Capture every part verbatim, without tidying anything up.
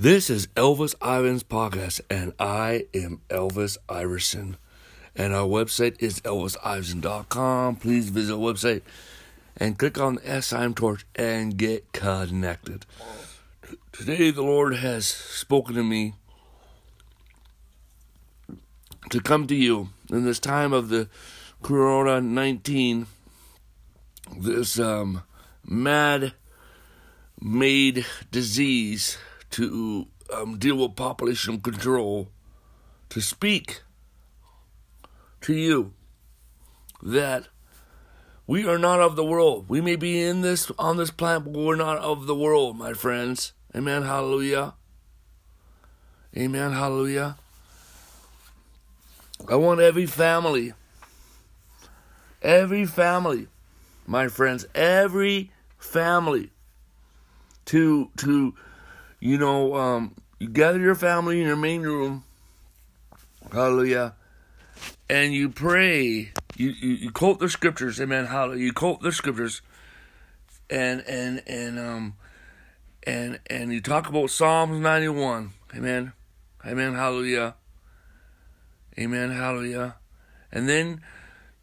This is Elvis Ivins Podcast, and I am Elvis Iverson. And our website is elvis iverson dot com. Please visit our website and click on the SIM torch and get connected. Today the Lord has spoken to me to come to you in this time of the Corona nineteen, this um, mad-made disease to um, deal with population control, to speak to you that we are not of the world. We may be in this on this planet, but we're not of the world, my friends. Amen, hallelujah. Amen, hallelujah. I want every family, every family, my friends, every family to, to you know, um, you gather your family in your main room, hallelujah, and you pray, you, you, you quote the scriptures, amen, hallelujah, you quote the scriptures, and, and, and, um, and, and you talk about Psalms ninety-one, amen, amen, hallelujah, amen, hallelujah, and then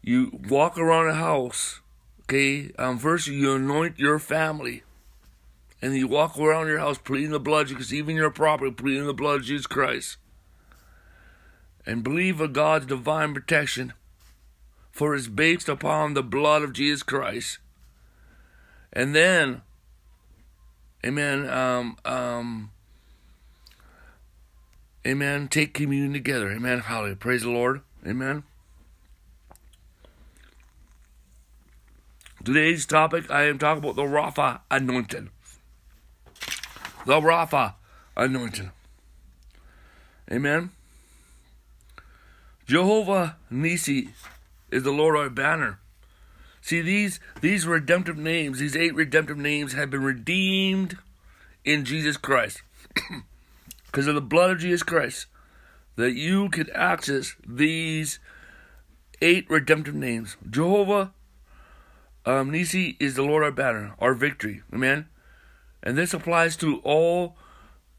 you walk around the house, okay, um, first you anoint your family. And you walk around your house pleading the blood, because even your property, pleading the blood of Jesus Christ. And believe in God's divine protection, for it's based upon the blood of Jesus Christ. And then, amen, um, um, amen, take communion together. Amen, hallelujah. Praise the Lord. Amen. Today's topic, I am talking about the Rapha Anointed. The Rapha Anointing. Amen. Jehovah Nissi is the Lord our banner. See, these, these redemptive names, these eight redemptive names have been redeemed in Jesus Christ. Because of the blood of Jesus Christ, that you can access these eight redemptive names. Jehovah um, Nissi is the Lord our banner, our victory. Amen. And this applies to all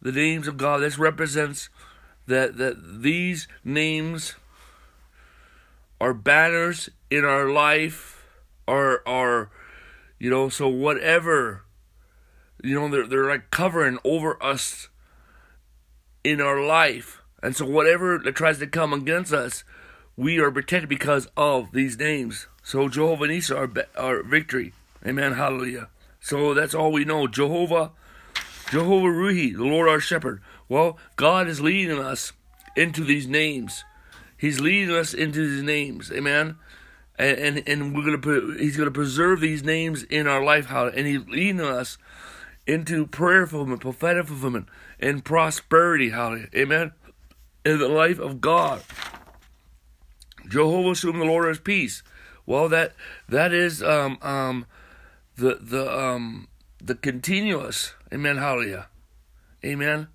the names of God. This represents that, that these names are banners in our life, are, are, you know, so whatever, you know, they're, they're like covering over us in our life. And so whatever that tries to come against us, we are protected because of these names. So Jehovah Nissi, our, our victory. Amen, hallelujah. So that's all we know. Jehovah, Jehovah Rohi, the Lord our shepherd. Well, God is leading us into these names. He's leading us into these names. Amen. And and, and we're gonna put, He's gonna preserve these names in our life. How? And He's leading us into prayer fulfillment, prophetic fulfillment, and prosperity. Hallelujah. Amen. In the life of God. Jehovah Shalom, the Lord is peace. Well, that that is um um. The the um the continuous, amen, hallelujah, amen,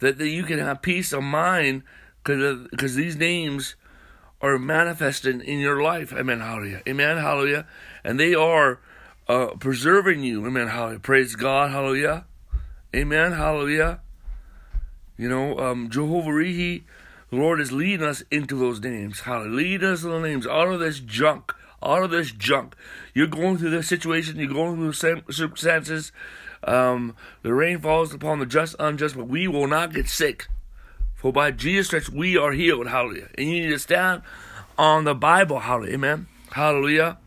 that, that you can have peace of mind because these names are manifested in your life, amen, hallelujah, amen, hallelujah, and they are uh, preserving you, amen, hallelujah, praise God, hallelujah, amen, hallelujah, you know, um, Jehovah Rohi, the Lord is leading us into those names, hallelujah, lead us in the names, out of this junk, out of this junk. You're going through this situation. You're going through the circumstances. Um, the rain falls upon the just, unjust, but we will not get sick. For by Jesus Christ we are healed. Hallelujah. And you need to stand on the Bible. Hallelujah. Amen. Hallelujah.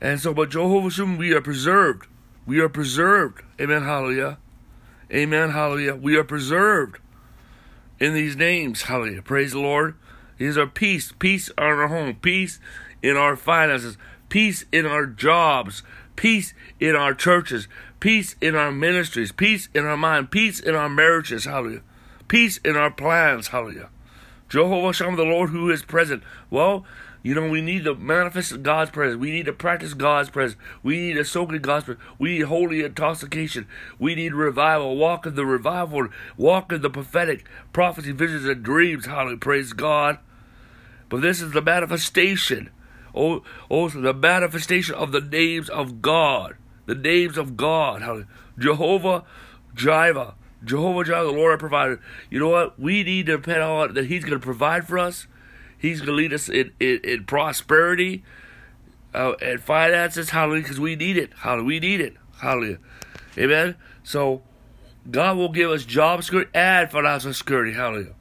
And so, but Jehovah Shalom, we are preserved. We are preserved. Amen. Hallelujah. Amen. Hallelujah. We are preserved in these names. Hallelujah. Praise the Lord. These are peace, peace on our home, peace in our finances, peace in our jobs, peace in our churches, peace in our ministries, peace in our mind, peace in our marriages, hallelujah, peace in our plans, hallelujah. Jehovah Shammah, the Lord who is present. Well, you know, we need to manifest God's presence. We need to practice God's presence. We need to soak in God's presence. We need holy intoxication. We need revival. Walk in the revival. Walk in the prophetic prophecy, visions, and dreams. Hallelujah, praise God. But this is the manifestation, oh, also the manifestation of the names of God, the names of God. Jehovah Jireh, Jehovah Jireh, the Lord our provider. You know what? We need to depend on that He's going to provide for us. He's going to lead us in, in, in prosperity uh, and finances. Hallelujah, because we need it. Hallelujah, we need it. Hallelujah. Amen? So, God will give us job security and financial security. Hallelujah.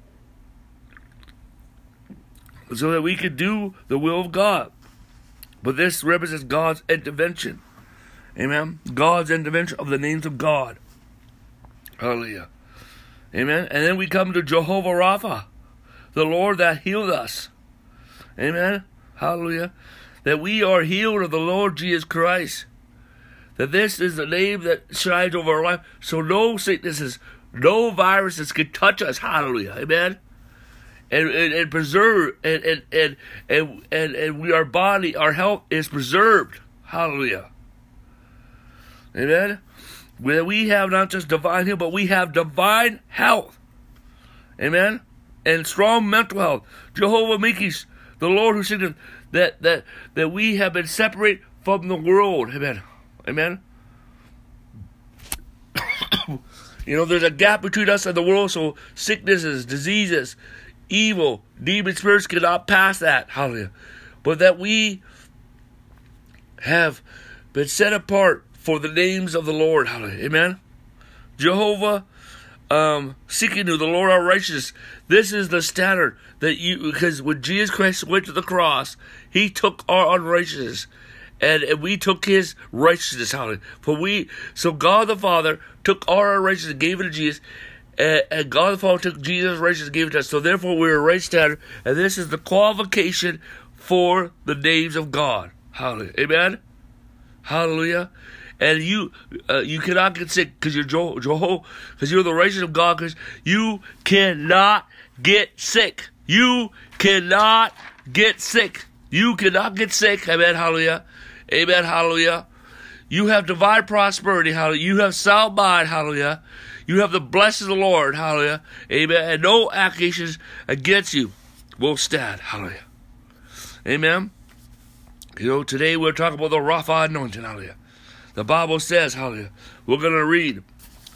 So that we can do the will of God. But this represents God's intervention. Amen? God's intervention of the names of God. Hallelujah. Amen? And then we come to Jehovah Rapha, the Lord that healed us. Amen? Hallelujah. That we are healed of the Lord Jesus Christ. That this is the name that shines over our life. So no sicknesses, no viruses can touch us. Hallelujah. Amen? And, and, and preserve, and and, and, and, and and we, our body, our health is preserved. Hallelujah. Amen? Where we have not just divine health, but we have divine health. Amen? And strong mental health. Jehovah Mikis, the Lord who said that, that, that we have been separated from the world. Amen? Amen? You know, there's a gap between us and the world, so sicknesses, diseases, evil, demon spirits cannot pass that. Hallelujah. But that we have been set apart for the names of the Lord. Hallelujah. Amen. Jehovah, um, seeking to the Lord our righteousness. This is the standard that you, because when Jesus Christ went to the cross, He took our unrighteousness. And, and we took His righteousness. Hallelujah. For we, so God the Father took our unrighteousness and gave it to Jesus. And God the Father took Jesus' righteousness and gave it to us. So therefore we are right standard. And this is the qualification for the names of God. Hallelujah. Amen? Hallelujah. And you uh, you cannot get sick because you're Jehovah, Jeho- because you're the righteousness of God, because you cannot get sick. You cannot get sick. You cannot get sick. Amen. Hallelujah. Amen. Hallelujah. You have divine prosperity. Hallelujah. You have sound mind. Hallelujah. You have the blessing of the Lord, hallelujah, amen, and no accusations against you will stand, hallelujah, amen. You know, today we're talking about the Rapha anointing, hallelujah. The Bible says, hallelujah, we're going to read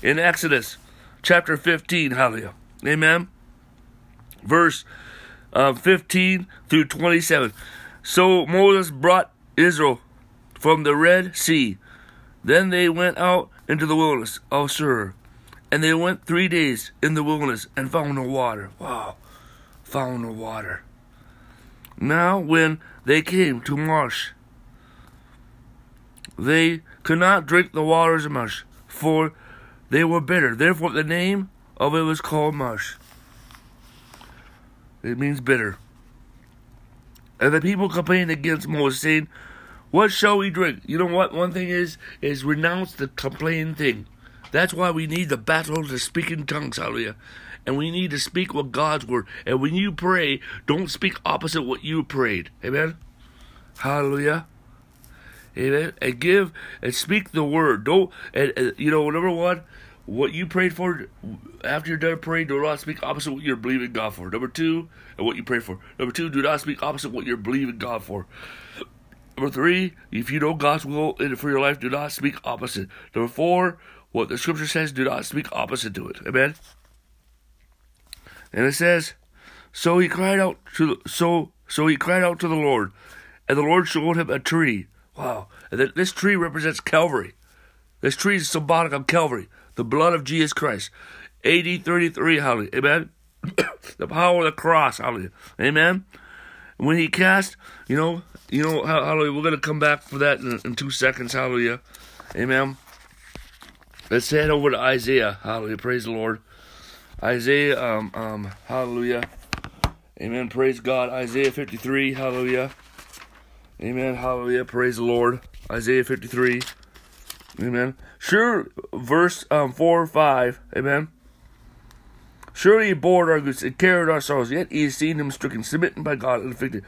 in Exodus chapter fifteen, hallelujah, amen, verse uh, fifteen through twenty-seven. So Moses brought Israel from the Red Sea. Then they went out into the wilderness of Shur. And they went three days in the wilderness and found no water. Wow. Found no water. Now when they came to Marsh, they could not drink the waters of Marsh, for they were bitter. Therefore the name of it was called Marsh. It means bitter. And the people complained against Moses, saying, what shall we drink? You know what? One thing is, is renounce the complain thing. That's why we need the battle to speak in tongues, hallelujah. And we need to speak with God's word. And when you pray, don't speak opposite what you prayed. Amen? Hallelujah. Amen? And give and speak the word. Don't, and, and you know, number one, what you prayed for, after you're done praying, do not speak opposite what you're believing God for. Number two, and what you pray for. Number two, do not speak opposite what you're believing God for. Number three, if you know God's will for your life, do not speak opposite. Number four, what the scripture says, do not speak opposite to it. Amen? And it says, so he cried out to the, so so he cried out to the Lord, and the Lord showed him a tree. Wow. And that this tree represents Calvary. This tree is symbolic of Calvary, the blood of Jesus Christ. A D thirty-three, hallelujah. Amen? The power of the cross, hallelujah. Amen? When he cast, you know, you know, hallelujah, we're going to come back for that in, in two seconds, hallelujah. Amen? Let's head over to Isaiah. Hallelujah. Praise the Lord. Isaiah, um, um, hallelujah. Amen. Praise God. Isaiah fifty-three. Hallelujah. Amen. Hallelujah. Praise the Lord. Isaiah fifty-three. Amen. Sure, verse um, four or five. Amen. Surely he bore our goods and carried our sorrows, yet he has seen him stricken, smitten by God, and afflicted.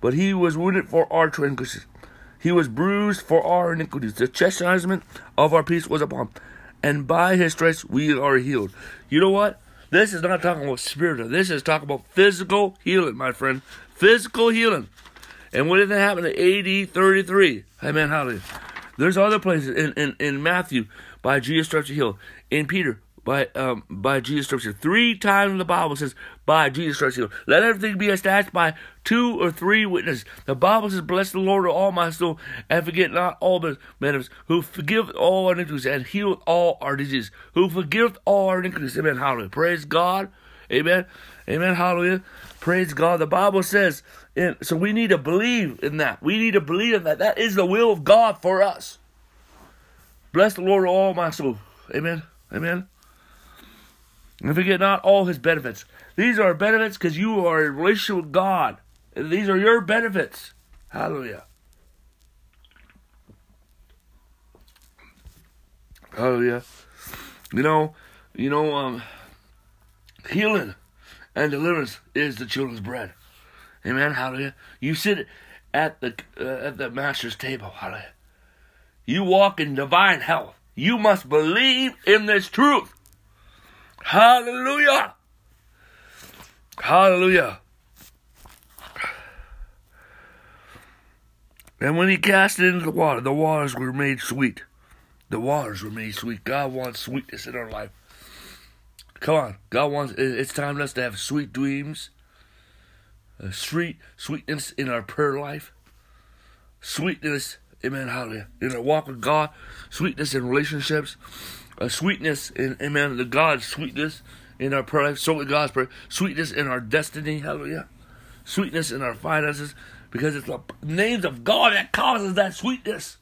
But he was wounded for our transgressions. He was bruised for our iniquities. The chastisement of our peace was upon him. And by his stripes we are healed. You know what? This is not talking about spiritual. This is talking about physical healing, my friend. Physical healing. And what did that happen in A D thirty-three? Amen, hallelujah. There's other places in, in, in Matthew by Jesus stripes you're healed. In Peter by um by Jesus stripes you're healed. Three times in the Bible says by Jesus stripes you're healed. Let everything be established by two or three witnesses. The Bible says, "Bless the Lord, O all my soul, and forget not all the matters, who forgive all our iniquities and heal all our diseases, who forgive all our iniquities." Amen. Hallelujah. Praise God. Amen. Amen. Hallelujah. Praise God. The Bible says, and so we need to believe in that. We need to believe in that. That is the will of God for us. Bless the Lord, all my soul. Amen. Amen. And forget not all his benefits. These are benefits because you are in relationship with God. And these are your benefits. Hallelujah. Hallelujah. You know, you know, um, healing and deliverance is the children's bread. Amen. Hallelujah. You sit at the uh, at the master's table. Hallelujah. You walk in divine health. You must believe in this truth. Hallelujah. Hallelujah. And when he cast it into the water, the waters were made sweet. The waters were made sweet. God wants sweetness in our life. Come on, God wants, it's time for us to have sweet dreams, sweet sweetness in our prayer life, sweetness, amen, hallelujah, in our walk with God, sweetness in relationships, a sweetness in, amen, the God's sweetness in our prayer life, solely God's prayer, sweetness in our destiny, hallelujah, sweetness in our finances, because it's the names of God that causes that sweetness,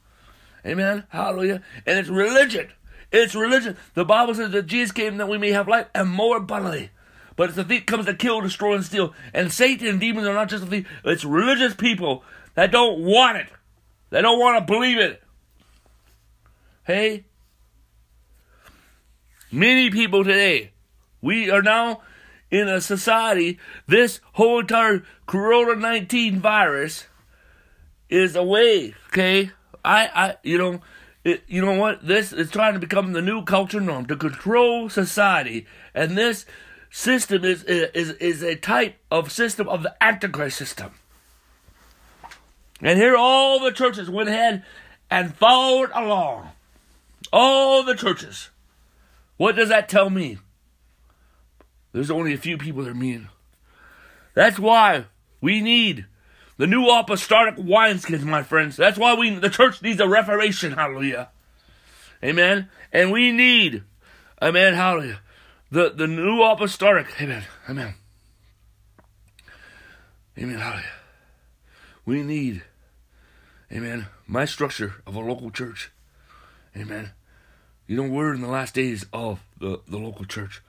amen, hallelujah, and it's religion. It's religion. The Bible says that Jesus came that we may have life and more abundantly. But if the thief comes to kill, destroy, and steal. And Satan and demons are not just a thief. It's religious people that don't want it. They don't want to believe it. Hey? Many people today, we are now in a society, this whole entire Corona nineteen virus is a wave, okay? I, I, you know... It, you know what? This is trying to become the new culture norm to control society, and this system is is is a type of system of the Antichrist system. And here, all the churches went ahead and followed along. All the churches. What does that tell me? There's only a few people that are mean. That's why we need the new apostolic wineskins, my friends. That's why we, the church needs a reformation, hallelujah. Amen. And we need, amen, hallelujah, the, the new apostolic, amen, amen. Amen, hallelujah. We need, amen, my structure of a local church. Amen. You know, we're in the last days of the, the local church.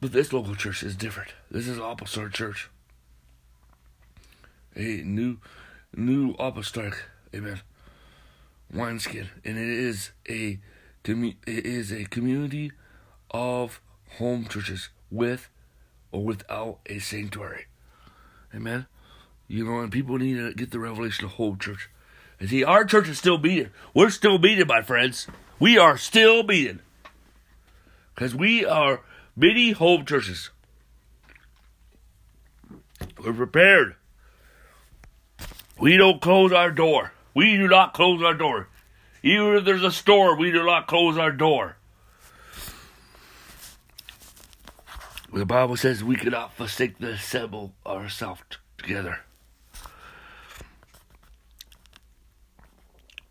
But this local church is different. This is an apostolic church. A new, new apostolic, amen, wineskin, and it is a, it is a community of home churches with or without a sanctuary, amen. You know, and people need to get the revelation of whole church. And see, our church is still beaten. We're still beaten, my friends. We are still beaten because we are many home churches. We're prepared. We don't close our door. We do not close our door. Even if there's a storm, we do not close our door. The Bible says we cannot forsake to assemble ourselves together.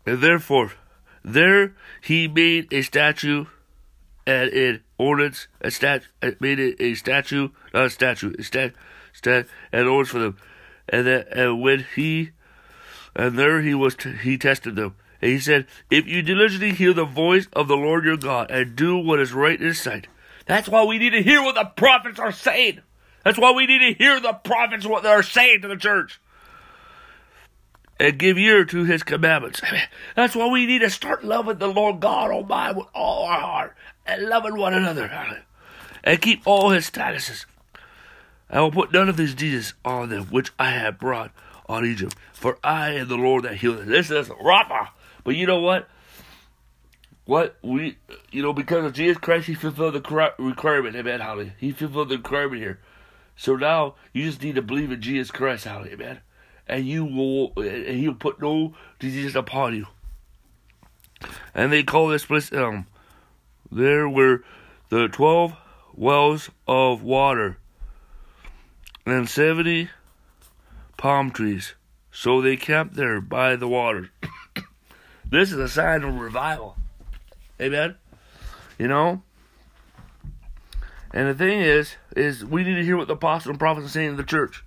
And therefore, there he made a statue and an ordinance, a statue, made a statue, not a statue, a statue, stat, an ordinance for them. And, that, and when he, and there he was, t- he tested them. And he said, if you diligently hear the voice of the Lord your God and do what is right in his sight. That's why we need to hear what the prophets are saying. That's why we need to hear the prophets, what they're saying to the church. And give ear to his commandments. I mean, that's why we need to start loving the Lord God Almighty with all our heart. And loving one another. And keep all his statuses. I will put none of these diseases on them, which I have brought on Egypt. For I am the Lord that healeth. This is Rapha. But you know what? What we, you know, because of Jesus Christ, he fulfilled the requirement. Amen, hallelujah. He fulfilled the requirement here. So now, you just need to believe in Jesus Christ, hallelujah, man. And you will, and he'll put no diseases upon you. And they call this place Elim. There were the twelve wells of water and seventy palm trees. So they camped there by the water. This is a sign of revival. Amen? You know? And the thing is, is we need to hear what the apostles and prophets are saying in the church.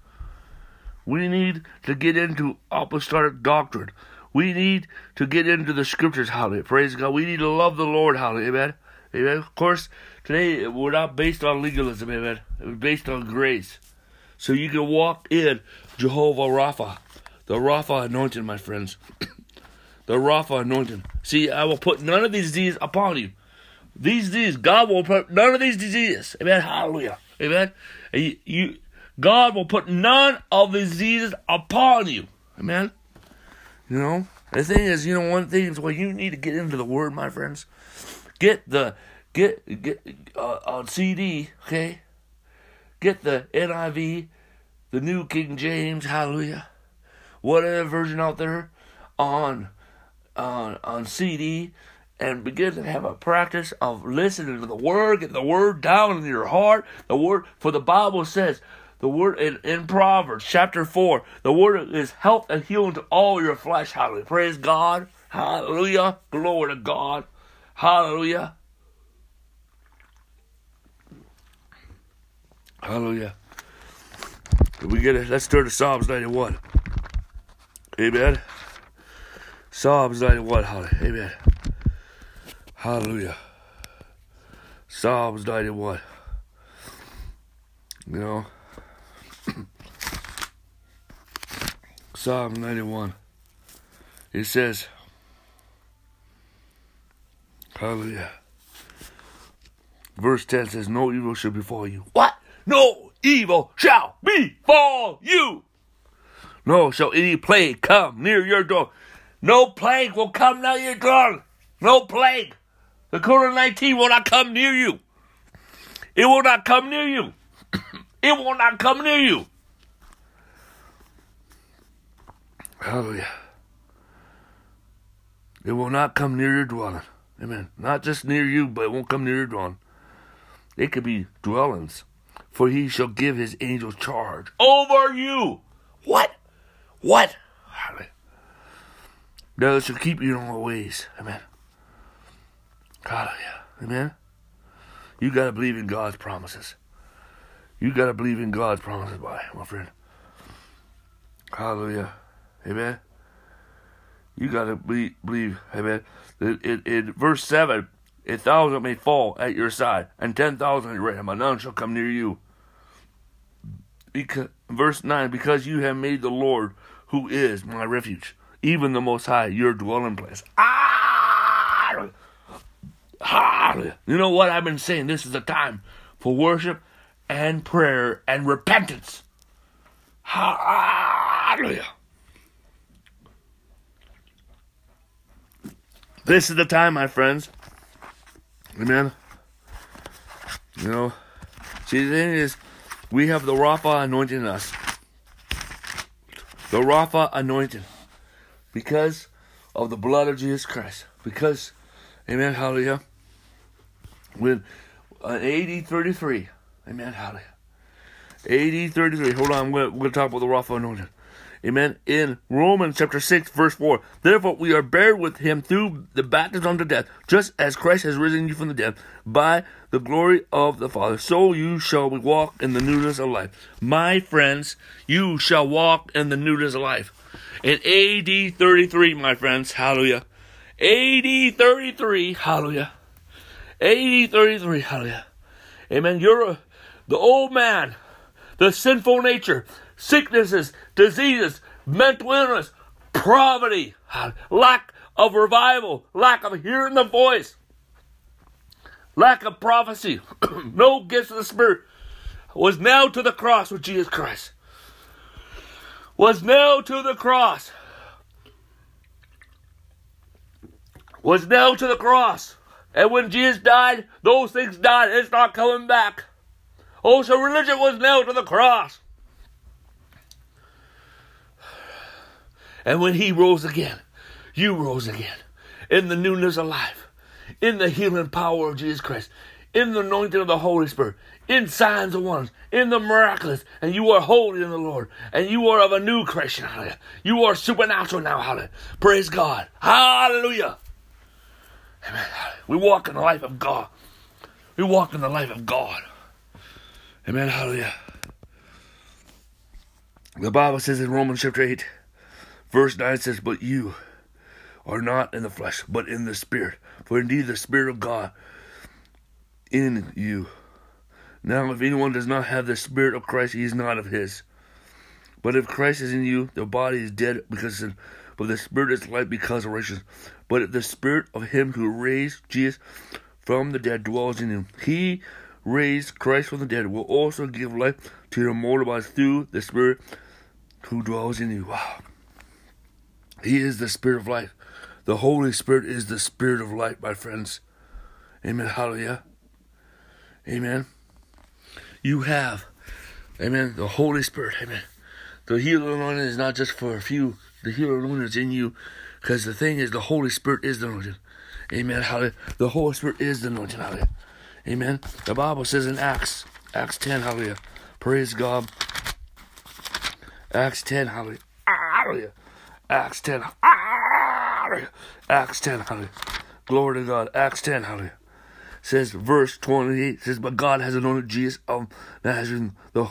We need to get into apostolic doctrine. We need to get into the scriptures, hallelujah. Praise God. We need to love the Lord, hallelujah. Amen? Amen? Of course, today we're not based on legalism, amen. We're based on grace. So you can walk in Jehovah Rapha, the Rapha anointing, my friends. The Rapha anointing. See, I will put none of these diseases upon you. These diseases, God will put none of these diseases. Amen. Hallelujah. Amen. You, you, God will put none of these diseases upon you. Amen. You know, the thing is, you know, one thing is, well, you need to get into the Word, my friends. Get the, get, get, uh, on C D, okay? Get the N I V, the New King James, hallelujah. Whatever version out there on On, on C D, and begin to have a practice of listening to the Word, get the Word down in your heart. The Word, for the Bible says, the Word in, in Proverbs chapter four, the Word is health and healing to all your flesh. Hallelujah. Praise God. Hallelujah. Glory to God. Hallelujah. Hallelujah. We get it. Let's turn to Psalms ninety-one. Amen. Psalms ninety-one, hallelujah, amen, hallelujah, Psalms ninety-one, you know, Psalm ninety-one, it says, hallelujah, verse ten says, no evil shall befall you. What? No evil shall befall you, nor shall any plague come near your door. No plague will come near your dwelling. No plague. The Corona nineteen will not come near you. It will not come near you. It will not come near you. Hallelujah. It will not come near your dwelling. Amen. Not just near you, but it won't come near your dwelling. It could be dwellings. For he shall give his angels charge over you. What? What? Hallelujah. Now it shall keep you in all ways. Amen. Hallelujah. Amen. You got to believe in God's promises. You got to believe in God's promises, boy, my friend. Hallelujah. Amen. You got to be- believe, amen. In, in, in verse seven, a thousand may fall at your side, and ten thousand at your right hand, but none shall come near you. Because, verse nine, because you have made the Lord, who is my refuge, even the Most High, your dwelling place. Ah! Ah! You know what I've been saying? This is a time for worship and prayer and repentance. Hallelujah. This is the time, my friends. Amen. You know, see, the thing is, we have the Rapha anointing in us. The Rapha anointing. Because of the blood of Jesus Christ. Because, amen, hallelujah. When A D thirty-three, amen, hallelujah. A D thirty-three, hold on, we're going to talk about the Rapha anointing. Amen. In Romans chapter six, verse four, therefore we are buried with him through the baptism unto death, just as Christ has risen you from the dead, by the glory of the Father. So you shall walk in the newness of life. My friends, you shall walk in the newness of life. In A D thirty-three, my friends, hallelujah. A D thirty-three, hallelujah. A D thirty-three, hallelujah. Amen. You're a, the old man, the sinful nature, sicknesses, diseases, mental illness, poverty, lack of revival, lack of hearing the voice, lack of prophecy, no gifts of the Spirit, was nailed to the cross with Jesus Christ. Was nailed to the cross. Was nailed to the cross. And when Jesus died, those things died. It's not coming back. Also, religion was nailed to the cross. And when he rose again, you rose again. in the newness of life, in the healing power of Jesus Christ, in the anointing of the Holy Spirit, in signs and wonders, in the miraculous, and you are holy in the Lord, and you are of a new creation, hallelujah. You are supernatural now, hallelujah. Praise God. Hallelujah. Amen. We walk in the life of God. We walk in the life of God. Amen, hallelujah. The Bible says in Romans chapter eight, verse nine says, but you are not in the flesh, but in the Spirit. For indeed the Spirit of God in you. Now, if anyone does not have the Spirit of Christ, he is not of his. But if Christ is in you, the body is dead because of sin, but the Spirit is life because of righteousness. But if the Spirit of him who raised Jesus from the dead dwells in you, he raised Christ from the dead will also give life to your mortal bodies through the Spirit who dwells in you. Wow. He is the Spirit of life. The Holy Spirit is the Spirit of life, my friends. Amen. Hallelujah. Amen. You have, amen, the Holy Spirit. Amen. The healing anointing is not just for a few. The healing anointing is in you. Because the thing is, the Holy Spirit is the anointing. Amen. Hallelujah. The Holy Spirit is the anointing. Hallelujah. Amen. The Bible says in Acts, Acts ten, hallelujah. Praise God. Acts ten, hallelujah. Hallelujah. Acts ten, hallelujah. Acts ten, hallelujah. Glory to God. Acts ten, hallelujah. Says verse twenty-eight says, but God has anointed Jesus of Nazareth the,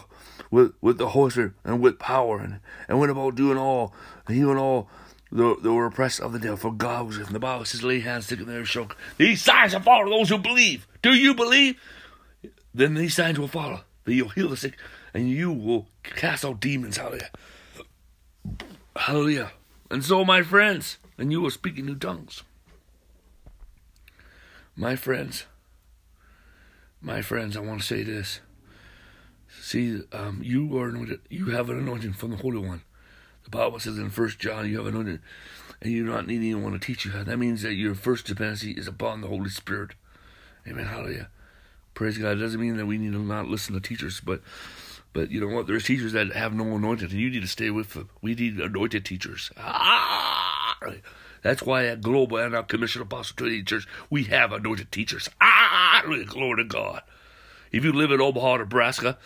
with with the Holy Spirit and with power and and went about doing all and healing all the the oppressed of the devil. For God was with him. The Bible says, lay hands, stick them in their shoulder. These signs will follow those who believe. Do you believe? Then these signs will follow. That you'll heal the sick and you will cast out demons. Hallelujah. Hallelujah. And so, my friends, and you will speak in new tongues. My friends. My friends, I want to say this. See, um, you are anointed. You have an anointing from the Holy One. The Bible says in First John, you have an anointing, and you do not need anyone to teach you how. That means that your first dependency is upon the Holy Spirit. Amen. Hallelujah. Praise God. It doesn't mean that we need to not listen to teachers, but but you know what? There's teachers that have no anointing, and you need to stay with them. We need anointed teachers. Ah! That's why at Global and our Commission Apostles Trinity Church, we have anointed teachers. Ah, glory to God. If you live in Omaha, Nebraska,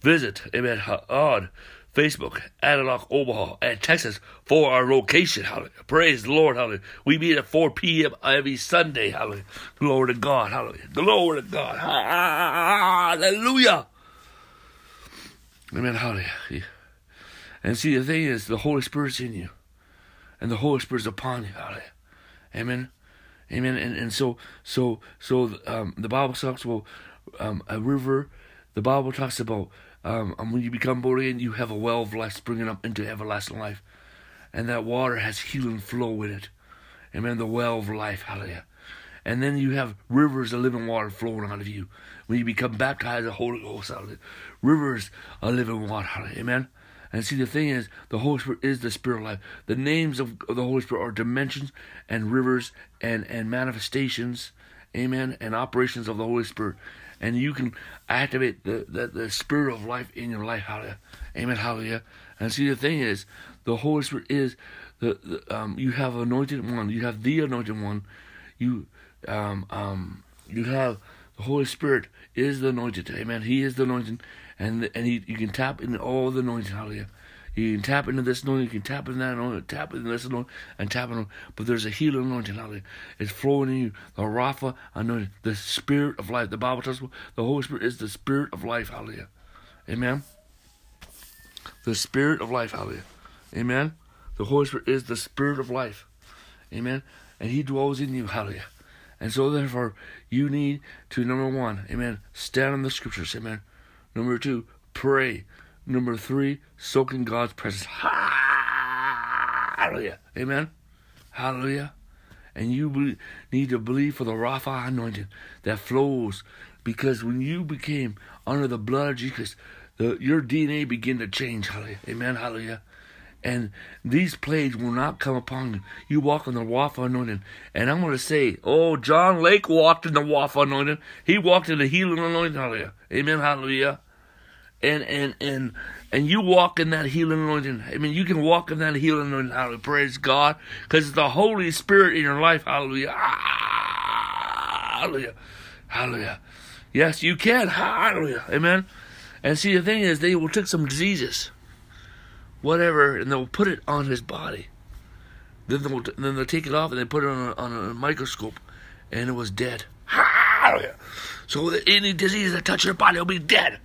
visit amen, on Facebook, Adalock, Omaha, and Texas for our location. Hallelujah. Praise the Lord. Hallelujah. We meet at four p.m. every Sunday. Hallelujah. Glory to God. Hallelujah. Glory to God. Hallelujah. Amen. Hallelujah. And see, the thing is, the Holy Spirit's in you. And the Holy Spirit is upon you. Hallelujah. Amen. Amen. And and so so so um, the Bible talks about um, a river. The Bible talks about um, when you become born again, you have a well of life springing up into everlasting life, and that water has healing flow in it. Amen. The well of life. Hallelujah. And then you have rivers of living water flowing out of you when you become baptized in the Holy Ghost. Hallelujah. Rivers of living water. Hallelujah. Amen. And see, the thing is, the Holy Spirit is the Spirit of life. The names of, of the Holy Spirit are dimensions and rivers and, and manifestations, amen, and operations of the Holy Spirit. And you can activate the, the, the Spirit of life in your life, hallelujah. Amen, hallelujah. And see, the thing is, the Holy Spirit is, the, the um, you have anointed one. You have the anointed one. You, um, um, you have the Holy Spirit is the anointed, amen. He is the anointed. And and he, you can tap into all the anointing, hallelujah. You can tap into this anointing, you can tap into that anointing, tap into this anointing, and tap into. But there's a healing anointing, hallelujah. It's flowing in you, the Rapha anointing, the Spirit of life. The Bible tells us the Holy Spirit is the Spirit of life, hallelujah. Amen. The Spirit of life, hallelujah. Amen. The Holy Spirit is the Spirit of life, amen. And he dwells in you, hallelujah. And so therefore, you need to, number one, amen, stand on the scriptures, amen. Number two, pray. Number three, soak in God's presence. Hallelujah. Amen. Hallelujah. And you need to believe for the Rapha anointing that flows. Because when you became under the blood of Jesus, the, your D N A began to change. Hallelujah. Amen. Hallelujah. And these plagues will not come upon you. You walk in the Rapha anointing. And I'm going to say, oh, John Lake walked in the Rapha anointing. He walked in the healing anointing. Hallelujah. Amen. Hallelujah. and and and and you walk in that healing anointing. I mean, you can walk in that healing anointing. Hallelujah! Praise God, because it's the Holy Spirit in your life. Hallelujah! Hallelujah! Hallelujah! Yes, you can. Hallelujah! Amen. And see, the thing is, they will take some diseases, whatever, and they'll put it on his body. Then they'll then they'll take it off and they put it on a, on a microscope, and it was dead. Hallelujah! So any disease that touches your body will be dead.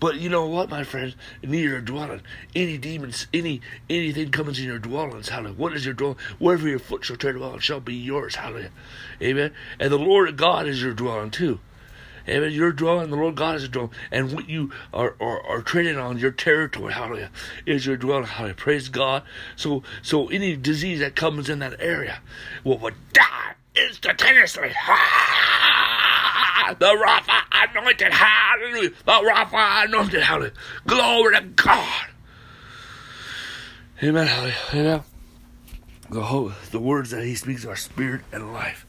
But you know what, my friend? Near your dwelling, any demons, any anything comes in your dwellings. Hallelujah! What is your dwelling? Wherever your foot shall tread upon shall be yours. Hallelujah! Amen. And the Lord God is your dwelling too. Amen. Your dwelling, the Lord God is your dwelling, and what you are are, are treading on, your territory, hallelujah, is your dwelling. Hallelujah. Praise God. So so any disease that comes in that area will, will die instantaneously. The Rapha Anointed, hallelujah. The Rapha Anointed, hallelujah. Glory to God. Amen, hallelujah. Amen. The whole, the words that he speaks are spirit and life.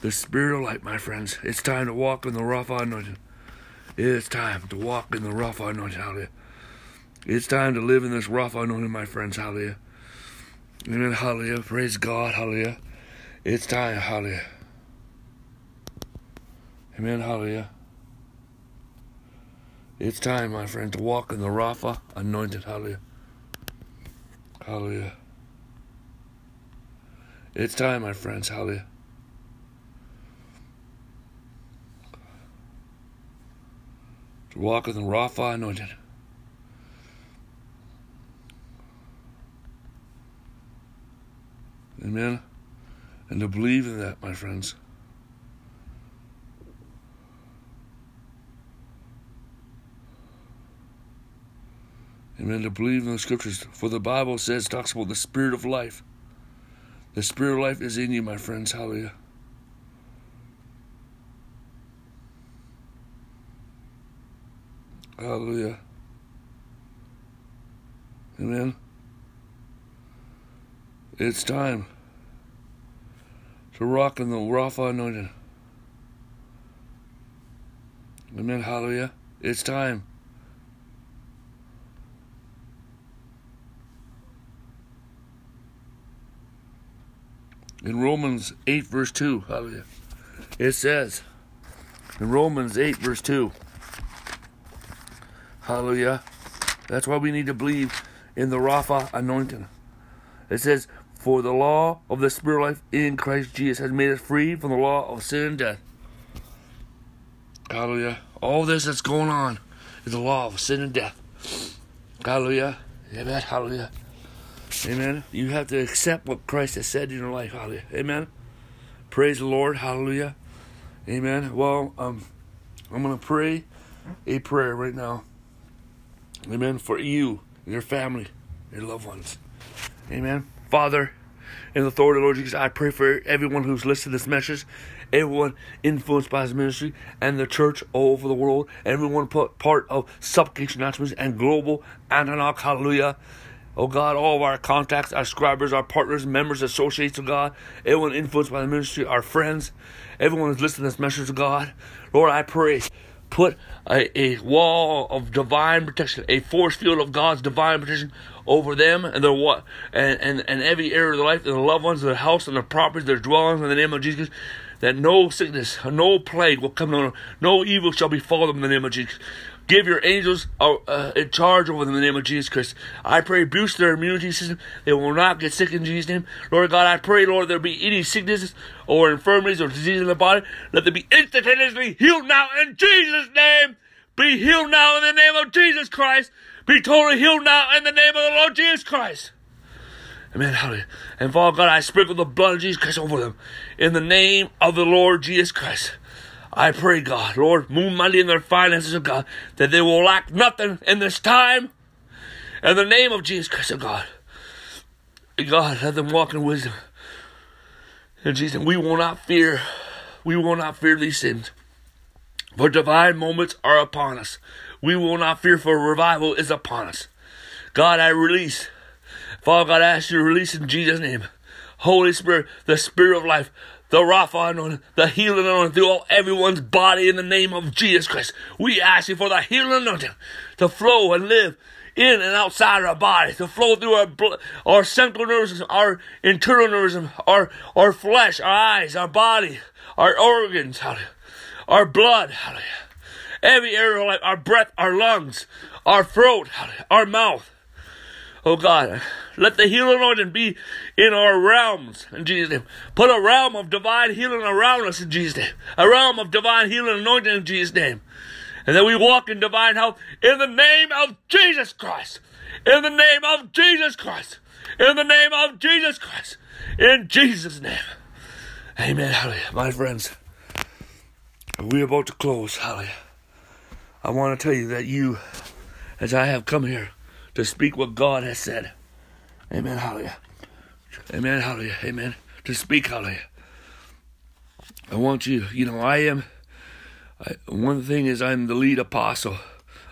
The spirit of life, my friends. It's time to walk in the Rapha Anointing. It is time to walk in the Rapha Anointing, hallelujah. It's time to live in this Rapha Anointing, my friends, hallelujah. Amen, hallelujah. Praise God, hallelujah. It's time, hallelujah. Amen, hallelujah. It's time, my friend, to walk in the Rapha Anointed, hallelujah. Hallelujah. It's time, my friends, hallelujah. To walk in the Rapha Anointed. Amen. And to believe in that, my friends. Amen. To believe in the scriptures. For the Bible says, talks about the spirit of life. The spirit of life is in you, my friends. Hallelujah. Hallelujah. Amen. It's time to rock in the Rapha Anointing. Amen. Hallelujah. It's time. In Romans eight verse two, hallelujah. It says in Romans eight verse two. Hallelujah. That's why we need to believe in the Rapha Anointing. It says, for the law of the spirit of life in Christ Jesus has made us free from the law of sin and death. Hallelujah. All this that's going on is the law of sin and death. Hallelujah. Amen. Hallelujah. Amen. You have to accept what Christ has said in your life. Hallelujah. Amen. Praise the Lord. Hallelujah. Amen. Well, um, I'm going to pray a prayer right now. Amen. For you, your family, your loved ones. Amen. Father, in the authority of the Lord Jesus, I pray for everyone who's listened to this message, everyone influenced by his ministry and the church all over the world, everyone part of Supplication National Ministries and Global Antioch. Hallelujah. Oh God, all of our contacts, our subscribers, our partners, members, associates of God, everyone influenced by the ministry, our friends, everyone who's listening to this message of God. Lord, I pray. Put a, a wall of divine protection, a force field of God's divine protection over them and their what and, and, and every area of their life, and their loved ones, their house, and their properties, their dwellings, in the name of Jesus, that no sickness, no plague will come on them, no evil shall befall them in the name of Jesus. Give your angels uh, uh, in charge over them in the name of Jesus Christ. I pray, boost their immunity system. They will not get sick in Jesus' name. Lord God, I pray, Lord, there be any sicknesses or infirmities or disease in the body. Let them be instantaneously healed now in Jesus' name. Be healed now in the name of Jesus Christ. Be totally healed now in the name of the Lord Jesus Christ. Amen, hallelujah. And Father God, I sprinkle the blood of Jesus Christ over them in the name of the Lord Jesus Christ. I pray, God, Lord, move mighty in their finances, of God, that they will lack nothing in this time. In the name of Jesus Christ, of God. God, let them walk in wisdom. And Jesus, we will not fear. We will not fear these sins. For divine moments are upon us. We will not fear, for revival is upon us. God, I release. Father God, I ask you to release in Jesus' name. Holy Spirit, the Spirit of life, the Rapha anointing, the healing anointing through all everyone's body in the name of Jesus Christ. We ask you for the healing anointing to flow and live in and outside our body, to flow through our blood, our central nervous system, our internal nervous system, our, our flesh, our eyes, our body, our organs, our blood, every area of our life, our breath, our lungs, our throat, our mouth. Oh God, let the healing anointing be in our realms in Jesus' name. Put a realm of divine healing around us in Jesus' name. A realm of divine healing anointing in Jesus' name. And that we walk in divine health in the name of Jesus Christ. In the name of Jesus Christ. In the name of Jesus Christ. In Jesus' name. Amen. Hallelujah. My friends, we're about to close. Hallelujah. I want to tell you that you, as I have come here, to speak what God has said. Amen, hallelujah. Amen, hallelujah, amen. To speak, hallelujah. I want you, you know, I am, I, one thing is I'm the lead apostle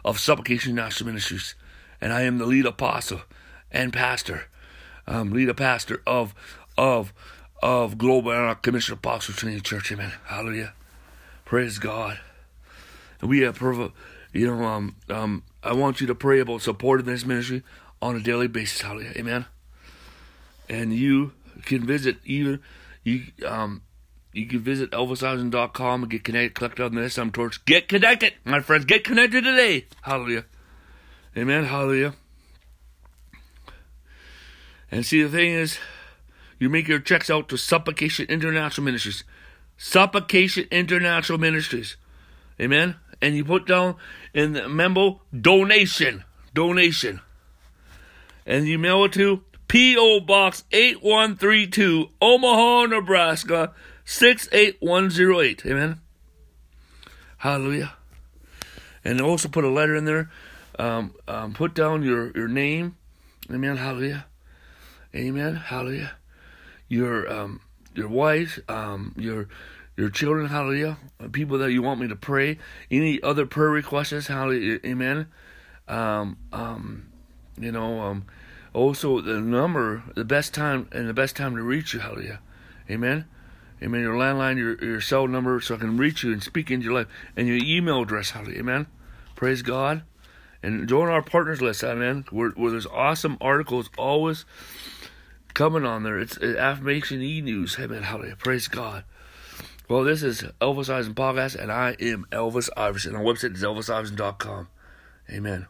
of Supplication National Ministries. And I am the lead apostle and pastor. Um, lead a pastor of, of, of Global Commission Apostles Trinity Church. Amen, hallelujah. Praise God. And we have, you know, um, um, I want you to pray about supporting this ministry on a daily basis, hallelujah, amen. And you can visit even you um you can visit elvis iverson dot com and get connected, collect on the S I M torch. Get connected, my friends, get connected today. Hallelujah. Amen, hallelujah. And see, the thing is, you make your checks out to Supplication International Ministries. Supplication International Ministries. Amen. And you put down in the memo, donation, donation. And you mail it to P O Box eight one three two, Omaha, Nebraska, six eight one zero eight. Amen. Hallelujah. And also put a letter in there. Um, um, put down your, your name. Amen. Hallelujah. Amen. Hallelujah. Your um your wife, um your your children, hallelujah, people that you want me to pray, any other prayer requests, hallelujah, amen. Um, um, you know, um, also the number, the best time, and the best time to reach you, hallelujah, amen. Amen, your landline, your, your cell number, so I can reach you and speak into your life, and your email address, hallelujah, amen. Praise God. And join our partners list, amen, where, where there's awesome articles always coming on there. It's Affirmation E-News, amen, hallelujah, praise God. Well, this is Elvis Iverson Podcast, and I am Elvis Iverson. Our website is elvis iverson dot com. Amen.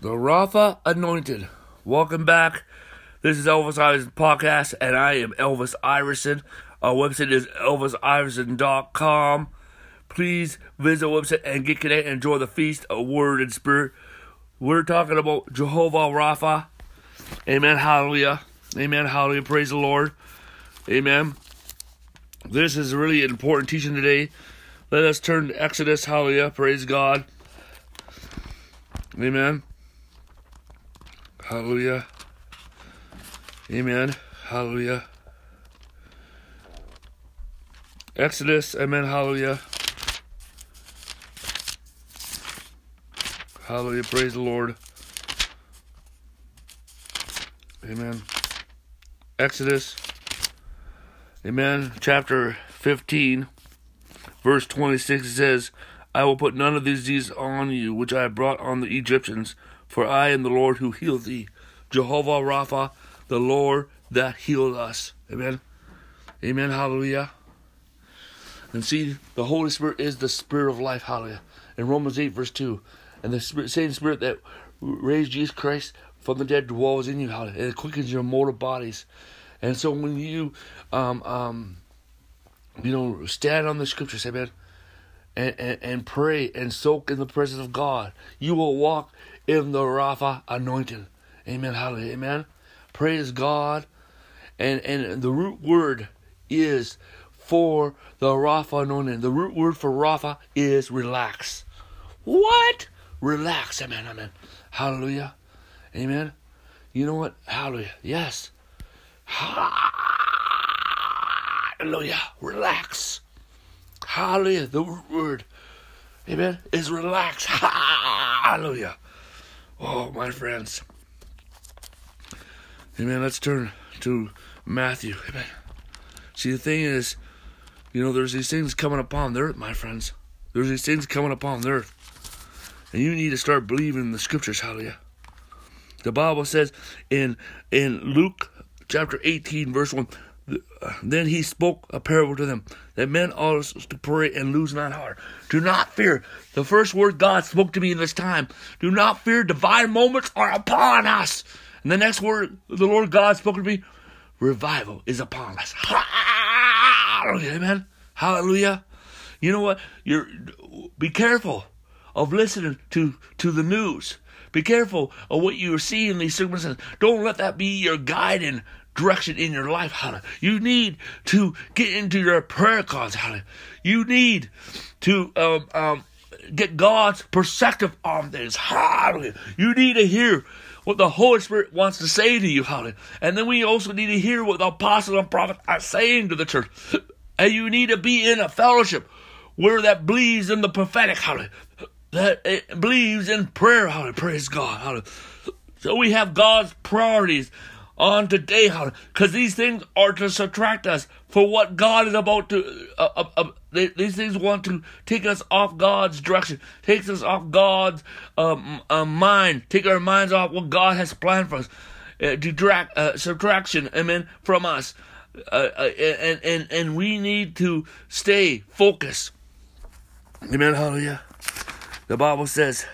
The Rapha Anointed. Welcome back. This is Elvis Iverson Podcast, and I am Elvis Iverson. Our website is elvis iverson dot com. Please visit our website and get connected and enjoy the feast of Word and Spirit. We're talking about Jehovah Rapha. Amen, hallelujah. Amen, hallelujah. Praise the Lord. Amen. This is really an important teaching today. Let us turn to Exodus, hallelujah. Praise God. Amen. Hallelujah. Amen, hallelujah. Exodus, amen, hallelujah. Hallelujah, praise the Lord. Amen. Exodus, amen, chapter fifteen, verse twenty-six says, I will put none of these diseases on you, which I have brought on the Egyptians, for I am the Lord who healed thee. Jehovah Rapha, the Lord that healed us. Amen. Amen, hallelujah. And see, the Holy Spirit is the Spirit of life, hallelujah. In Romans eight, verse two, and the spirit, same Spirit that raised Jesus Christ from the dead dwells in you, hallelujah. It quickens your mortal bodies. And so when you, um, um, you know, stand on the Scriptures, amen, and, and, and pray and soak in the presence of God, you will walk in the Rapha anointing. Amen, hallelujah, amen. Praise God. And, and the root word is for the Rapha anointing. The root word for Rapha is relax. What? Relax, amen, amen. Hallelujah. Amen. You know what? Hallelujah. Yes. Hallelujah. Relax. Hallelujah. The word, amen, is relax. Hallelujah. Oh, my friends. Amen. Let's turn to Matthew. Amen. See, the thing is, you know, there's these things coming upon the earth, my friends. There's these things coming upon the earth. And you need to start believing the scriptures. Hallelujah. The Bible says in in Luke chapter eighteen, verse one, then he spoke a parable to them, that men ought to pray and lose not heart. Do not fear. The first word God spoke to me in this time. Do not fear. Divine moments are upon us. And the next word the Lord God spoke to me, revival is upon us. Hallelujah, amen. Hallelujah. You know what? You're be careful of listening to, to the news. Be careful of what you see in these circumstances. Don't let that be your guide and direction in your life, hallelujah. You need to get into your prayer closet, hallelujah. You need to um, um, get God's perspective on things, hallelujah. You need to hear what the Holy Spirit wants to say to you, hallelujah. And then we also need to hear what the apostles and prophets are saying to the church. And you need to be in a fellowship where that believes in the prophetic, hallelujah. That it believes in prayer, hallelujah. Praise God, hallelujah. So we have God's priorities on today, hallelujah. Because these things are to subtract us for what God is about to, uh, uh, uh, they, these things want to take us off God's direction, takes us off God's um, uh, mind, take our minds off what God has planned for us, uh, detract, uh, subtraction, amen, from us. Uh, uh, and, and, and we need to stay focused. Amen, hallelujah. The Bible says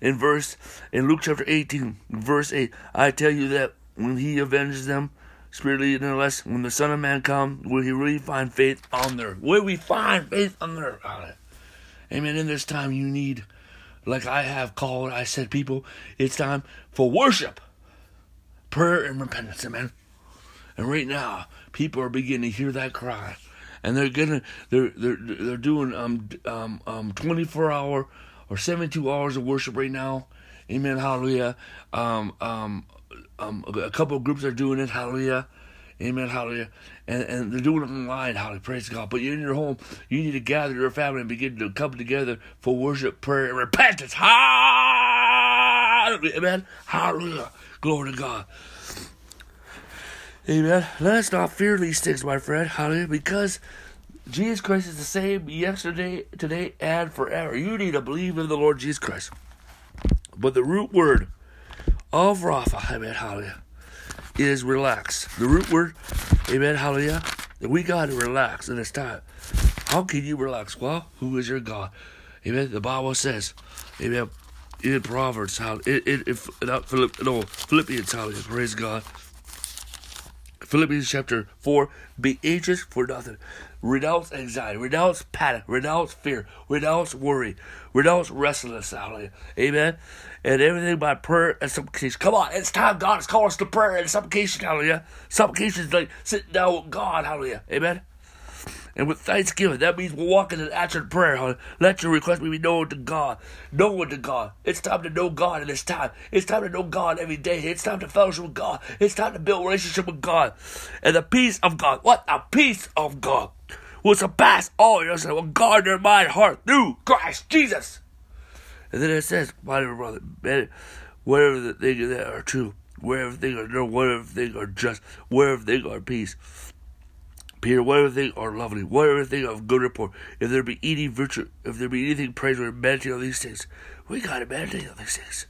in verse in Luke chapter eighteen, verse eight, I tell you that when he avenges them, spiritually and unless when the Son of Man comes, will he really find faith on earth? Will we find faith on earth? Amen. In this time you need, like I have called, I said, people, it's time for worship, prayer, and repentance. Amen. And right now, people are beginning to hear that cry. And they're gonna they're they're they're doing um um um twenty-four hour or seventy-two hours of worship right now, amen, hallelujah. Um, um, um, a couple of groups are doing it, hallelujah, amen, hallelujah. And and they're doing it online, hallelujah, praise God. But in your home, you need to gather your family and begin to come together for worship, prayer, and repentance. Hallelujah, amen, hallelujah, glory to God. Amen. Let us not fear these things, my friend, hallelujah, because Jesus Christ is the same yesterday, today, and forever. You need to believe in the Lord Jesus Christ. But the root word of Rapha, amen, hallelujah, is relax. The root word, amen, hallelujah, that we got to relax in this time. How can you relax? Well, who is your God? Amen. The Bible says, amen, in Proverbs, hallelujah, in, in, in Philipp, no, Philippians, hallelujah, praise God. Philippians chapter four, be anxious for nothing. Renounce anxiety, renounce panic, renounce fear, renounce worry, renounce restlessness, hallelujah, amen, and everything by prayer and supplication. Come on, it's time God has called us to prayer and supplication, hallelujah. Supplication is like sitting down with God, hallelujah, amen. And with thanksgiving, that means we're walking in answered prayer, hallelujah. Let your request be known to God. Known to God. It's time to know God in this time. It's time to know God every day. It's time to fellowship with God. It's time to build a relationship with God. And the peace of God. What a peace of God. Will surpass all your sin. Will guard your mind, heart, through Christ Jesus. And then it says, my dear brother, man, whatever the things that are true, whatever things are true, whatever things are just, whatever things are peace. Peter, whatever things are lovely, whatever things of good report, if there be any virtue, if there be anything praiseworthy, meditate on these things. We gotta meditate on these things.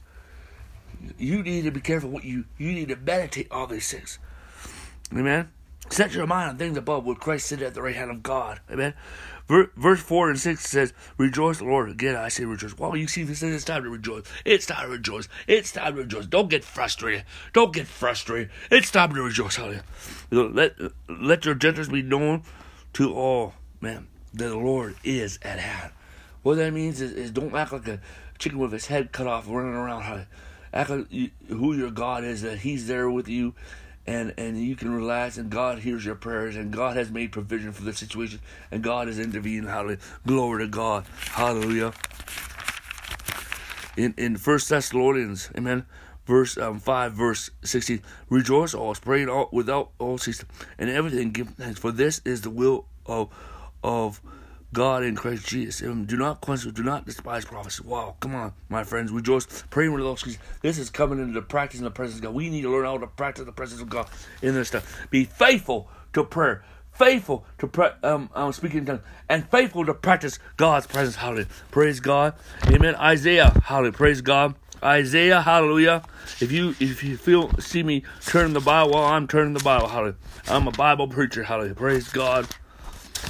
You need to be careful what you you need to meditate on these things. Amen. Set your mind on things above, where Christ sitteth at the right hand of God. Amen. Verse four and six says, "Rejoice, Lord." Again, I say, rejoice. Well, you see, this is time to rejoice. It's time to rejoice. It's time to rejoice. Don't get frustrated. Don't get frustrated. It's time to rejoice. Hallelujah. Let let your gentleness be known to all men that the Lord is at hand. What that means is, is don't act like a chicken with his head cut off, running around. Hallelujah. Act like you, who your God is, that He's there with you. And and you can relax, and God hears your prayers, and God has made provision for the situation, and God has intervened. Hallelujah. Glory to God. Hallelujah. In in First Thessalonians, amen, verse um, five, verse sixteen, rejoice always, pray all without all ceasing, and everything give thanks, for this is the will of of God in Christ Jesus. And do not quench, do not despise prophecy. Wow, come on, my friends. Rejoice. Pray with those. This is coming into the practice in the presence of God. We need to learn how to practice the presence of God in this stuff. Be faithful to prayer. Faithful to pre- um, um, speaking in tongues, and faithful to practice God's presence. Hallelujah. Praise God. Amen. Isaiah. Hallelujah. Praise God. Isaiah. Hallelujah. If you if you feel see me turning the Bible, well, I'm turning the Bible. Hallelujah. I'm a Bible preacher. Hallelujah. Praise God.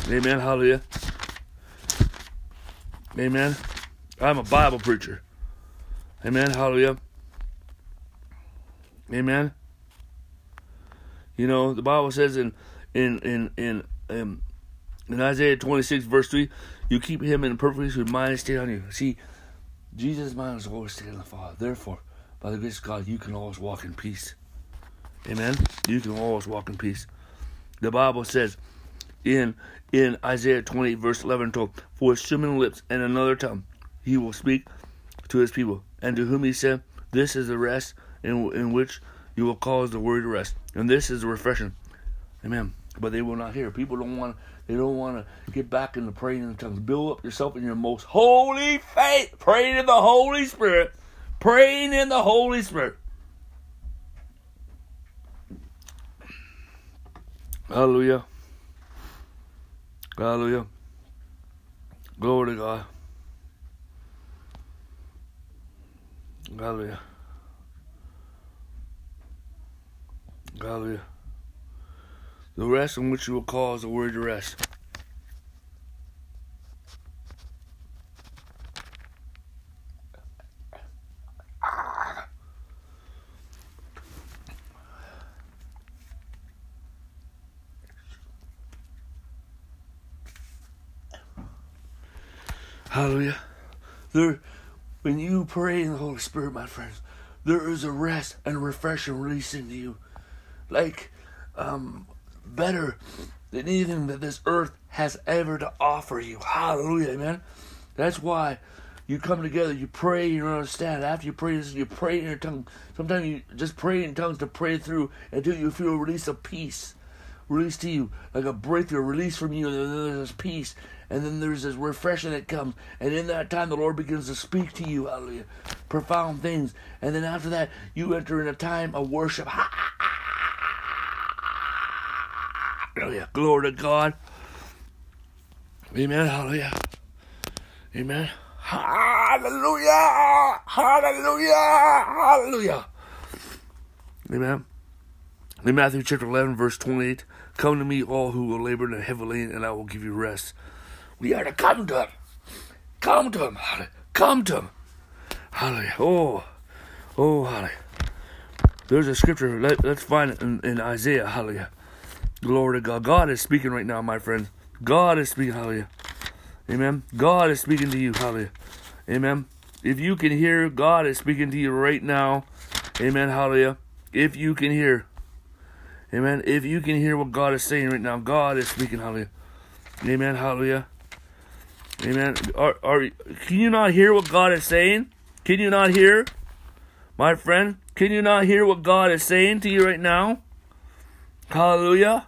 Amen. Hallelujah. Amen. I'm a Bible preacher. Amen. Hallelujah. Amen. You know, the Bible says in In in in um, in Isaiah twenty-six verse three, you keep him in perfect with mind stayed on you. See, Jesus' mind is always stayed on the Father. Therefore, by the grace of God, you can always walk in peace. Amen. You can always walk in peace. The Bible says in in Isaiah twenty verse eleven, twelve, for his human lips and another tongue, he will speak to his people, and to whom he said, "This is the rest in in which you will cause the word to rest, and this is the refreshing." Amen. But they will not hear. People don't want. They don't want to get back into praying in tongues. Build up yourself in your most holy faith, praying in the Holy Spirit, praying in the Holy Spirit. Hallelujah. Hallelujah. Glory to God. Hallelujah. Hallelujah. The rest in which you will cause the word to rest. Hallelujah. There, when you pray in the Holy Spirit, my friends, there is a rest and refresh and release into you. Like, um... better than anything that this earth has ever to offer you. Hallelujah, amen. That's why you come together, you pray, you understand. After you pray, you pray in your tongue. Sometimes you just pray in tongues to pray through until you feel a release of peace. Release to you, like a breakthrough, a release from you, and then there's this peace, and then there's this refreshing that comes, and in that time the Lord begins to speak to you, hallelujah, profound things, and then after that, you enter in a time of worship. Hallelujah. Glory to God. Amen. Hallelujah. Amen. Hallelujah. Hallelujah. Hallelujah. Amen. In Matthew chapter eleven, verse twenty-eight, come to me all who will labor and are heavy laden, and I will give you rest. We are to come to him. Come to him. Hallelujah. Come to him. Hallelujah. Oh. Oh, hallelujah. There's a scripture. Let, let's find it in, in Isaiah. Hallelujah. Glory to God. God is speaking right now, my friends. God is speaking. Hallelujah. Amen. God is speaking to you. Hallelujah. Amen. If you can hear, God is speaking to you right now. Amen. Hallelujah. If you can hear. Amen. If you can hear what God is saying right now, God is speaking. Hallelujah. Amen. Hallelujah. Amen. Are, are, can you not hear what God is saying? Can you not hear? My friend, can you not hear what God is saying to you right now? Hallelujah.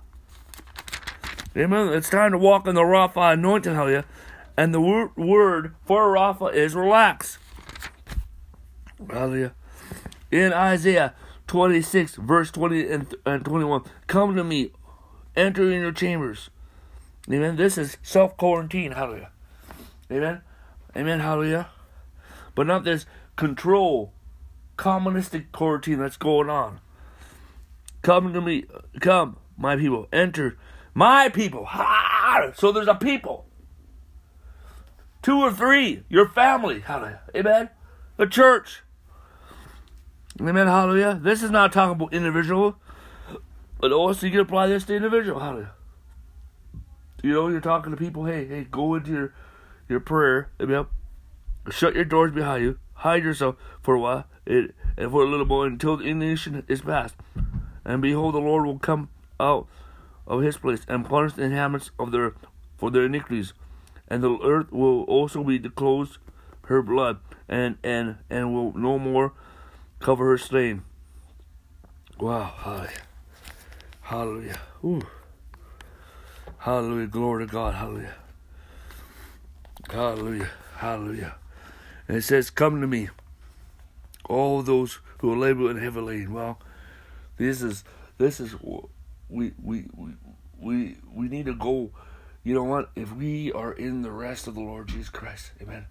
Amen. It's time to walk in the Rapha anointing. Hallelujah. And the wor- word for Rapha is relax. Hallelujah. In Isaiah twenty-six, verse twenty and, th- and twenty-one, come to me, enter in your chambers. Amen. This is self-quarantine. Hallelujah. Amen. Amen. Hallelujah. But not this control, communistic quarantine that's going on. Come to me, come, my people, enter, my people. Ha! So there's a people. Two or three, your family, hallelujah, amen, the church, amen, hallelujah. This is not talking about individual, but also you can apply this to individual, hallelujah. You know, you're talking to people, hey, hey, go into your, your prayer, amen, shut your doors behind you, hide yourself for a while, and for a little more until the indignation is past. And behold, the Lord will come out of his place and punish the inhabitants of their for their iniquities, and the earth will also be disclosed her blood, and and and will no more cover her stain. Wow! Hallelujah! Hallelujah! Ooh. Hallelujah! Glory to God! Hallelujah! Hallelujah. Hallelujah. And it says, come to me, all those who are labored and heavy laden. Well, this is, this is, we, we, we, we, we need to go. You know what? If we are in the rest of the Lord Jesus Christ, amen,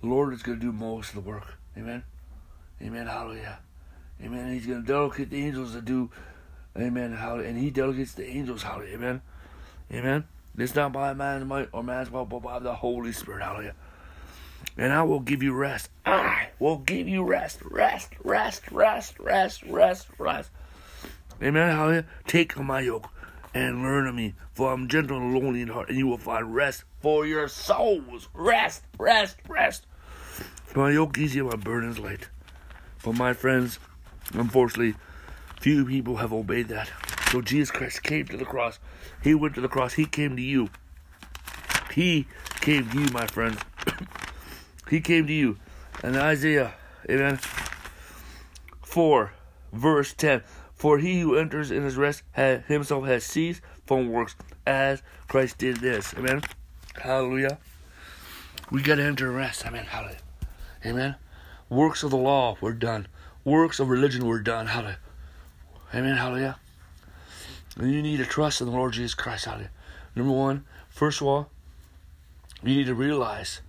the Lord is going to do most of the work. Amen. Amen. Hallelujah. Amen. He's going to delegate the angels to do. Amen. Hallelujah. And he delegates the angels. Hallelujah. Amen. Amen. It's not by man's might or man's power, but by the Holy Spirit. Hallelujah. And I will give you rest. I will give you rest. Rest, rest, rest, rest, rest, rest. Amen. Hallelujah. Take my yoke and learn of me, for I'm gentle and lonely in heart, and you will find rest for your souls. Rest, rest, rest. My yoke is easy, my burden is light. But my friends, unfortunately, few people have obeyed that. So Jesus Christ came to the cross. He went to the cross. He came to you. He came to you, my friends. He came to you. And Isaiah, amen, four, verse ten. For he who enters in his rest has, himself has ceased from works, as Christ did this. Amen. Hallelujah. We got to enter rest. Amen. Hallelujah. Amen. Works of the law were done. Works of religion were done. Hallelujah. Amen. Hallelujah. And you need to trust in the Lord Jesus Christ. Hallelujah. Number one, first of all, you need to realize.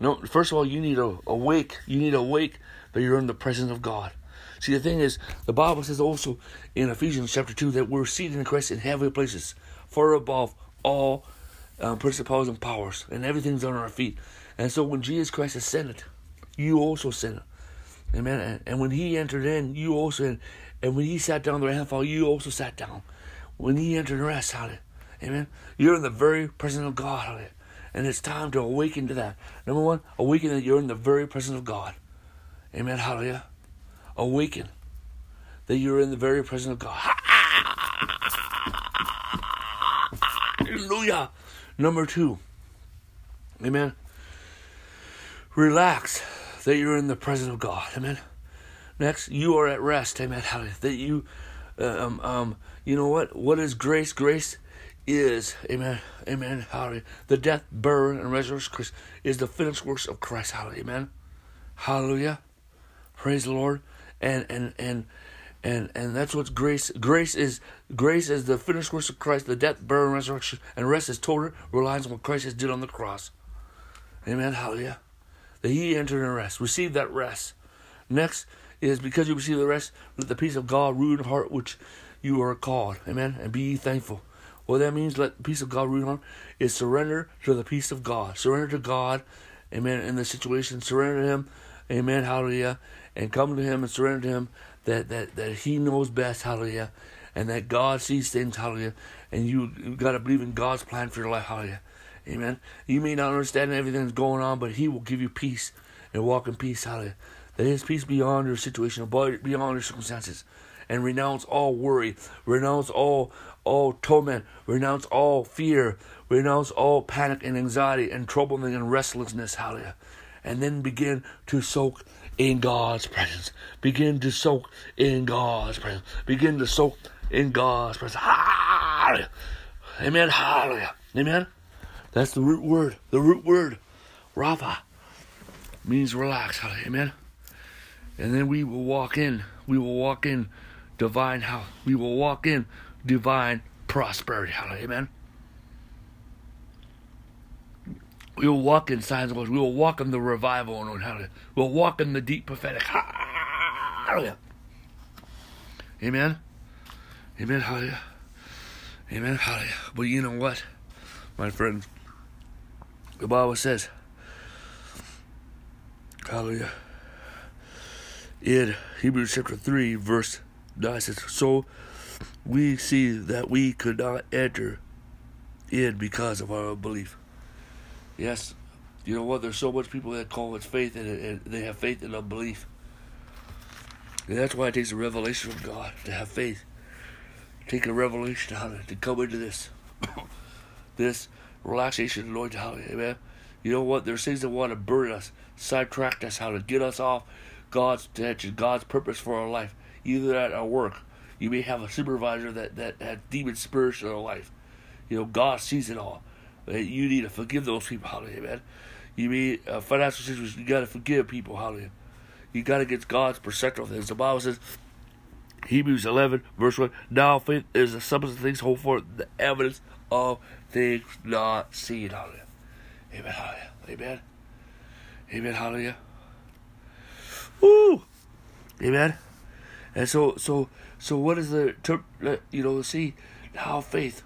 No, first of all, you need to awake. You need to awake that you're in the presence of God. See, the thing is, the Bible says also in Ephesians chapter two that we're seated in Christ in heavenly places, far above all um, principalities and powers, and everything's under our feet. And so when Jesus Christ ascended, you also ascended. Amen. And, and when he entered in, you also in. And when he sat down at the right hand of the Father, you also sat down. When he entered rest, hallelujah. Amen. You're in the very presence of God, hallelujah. And it's time to awaken to that. Number one, awaken that you're in the very presence of God. Amen. Hallelujah. Awaken that you're in the very presence of God. Hallelujah. Number two, amen, relax that you're in the presence of God. Amen. Next, you are at rest. Amen. Hallelujah. That you, um, um, you know what? What is grace? Grace is, amen, amen, hallelujah. The death, burial, and resurrection of Christ is the finished works of Christ. Hallelujah. Amen. Hallelujah. Praise the Lord. And and and and and that's what grace grace is. Grace is the finished works of Christ, the death, burial, and resurrection, and rest is total reliance on what Christ has did on the cross. Amen. Hallelujah. That he entered in rest. Receive that rest. Next is because you receive the rest, let the peace of God rule in your heart, which you are called. Amen. And be ye thankful. What that means, let the peace of God rule in your heart, is surrender to the peace of God. Surrender to God. Amen. In the situation, surrender to him. Amen. Hallelujah. And come to him and surrender to him that, that, that he knows best. Hallelujah. And that God sees things. Hallelujah. And you, you got to believe in God's plan for your life. Hallelujah. Amen. You may not understand everything that's going on, but he will give you peace and walk in peace. Hallelujah. That his peace beyond your situation, beyond your circumstances. And renounce all worry. Renounce all all torment. Renounce all fear. Renounce all panic and anxiety and trouble and restlessness. Hallelujah. And then begin to soak in God's presence. Begin to soak in God's presence. Begin to soak in God's presence. Hallelujah. Amen. Hallelujah. Amen. That's the root word. The root word, Rapha, means relax. Hallelujah. Amen. And then we will walk in. We will walk in divine health. We will walk in divine prosperity. Hallelujah. Amen. We will walk in signs and wonders. We will walk in the revival. Hallelujah. We'll walk in the deep prophetic. Hallelujah. Amen. Amen. Hallelujah. Amen. Hallelujah. But you know what, my friends? The Bible says, hallelujah, in Hebrews chapter three, verse nine says, so we see that we could not enter in because of our unbelief. Yes, you know what? There's so much people that call it faith, and, and they have faith in unbelief. And that's why it takes a revelation from God to have faith. Take a revelation out of it, to come into this, this relaxation, anointing, hallelujah, amen. You know what? There's things that want to burn us, sidetrack us, how to get us off God's attention, God's purpose for our life. Either at our work, you may have a supervisor that that has demon spirits in their life. You know, God sees it all. You need to forgive those people, hallelujah, man. You mean uh, financial situations, you got to forgive people. Hallelujah. You got to get God's perspective of things. The Bible says, Hebrews eleven, verse one, now faith is the substance of things hoped for, the evidence of things not seen. Hallelujah. Amen. Hallelujah. Amen. Amen. Hallelujah. Woo. Amen. And so, so, so, what is the term? You know, see, now faith,